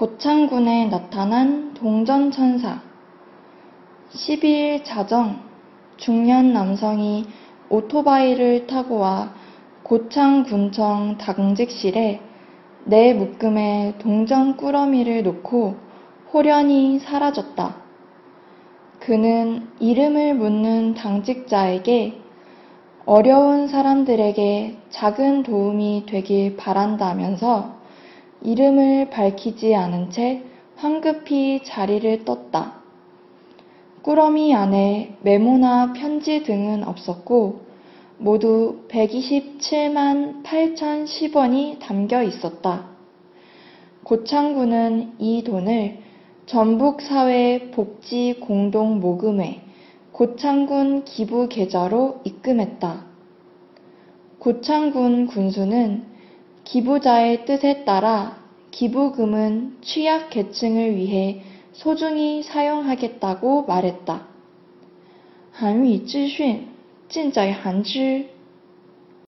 고창군에 나타난 동전천사. 12일 자정 중년 남성이 오토바이를 타고 와 고창군청 당직실에 내 묶음에 동전 꾸러미를 놓고 호련히 사라졌다. 그는 이름을 묻는 당직자에게 어려운 사람들에게 작은 도움이 되길 바란다면서 이름을 밝히지 않은 채 황급히 자리를 떴다. 꾸러미 안에 메모나 편지 등은 없었고 모두 127만 8,010원이 담겨 있었다. 고창군은 이 돈을 전북사회복지공동모금회 고창군 기부계좌로 입금했다. 고창군 군수는 기부자의 뜻에 따라 기부금은 취약계층을 위해 소중히 사용하겠다고 말했다. 韩语资讯尽在韩知。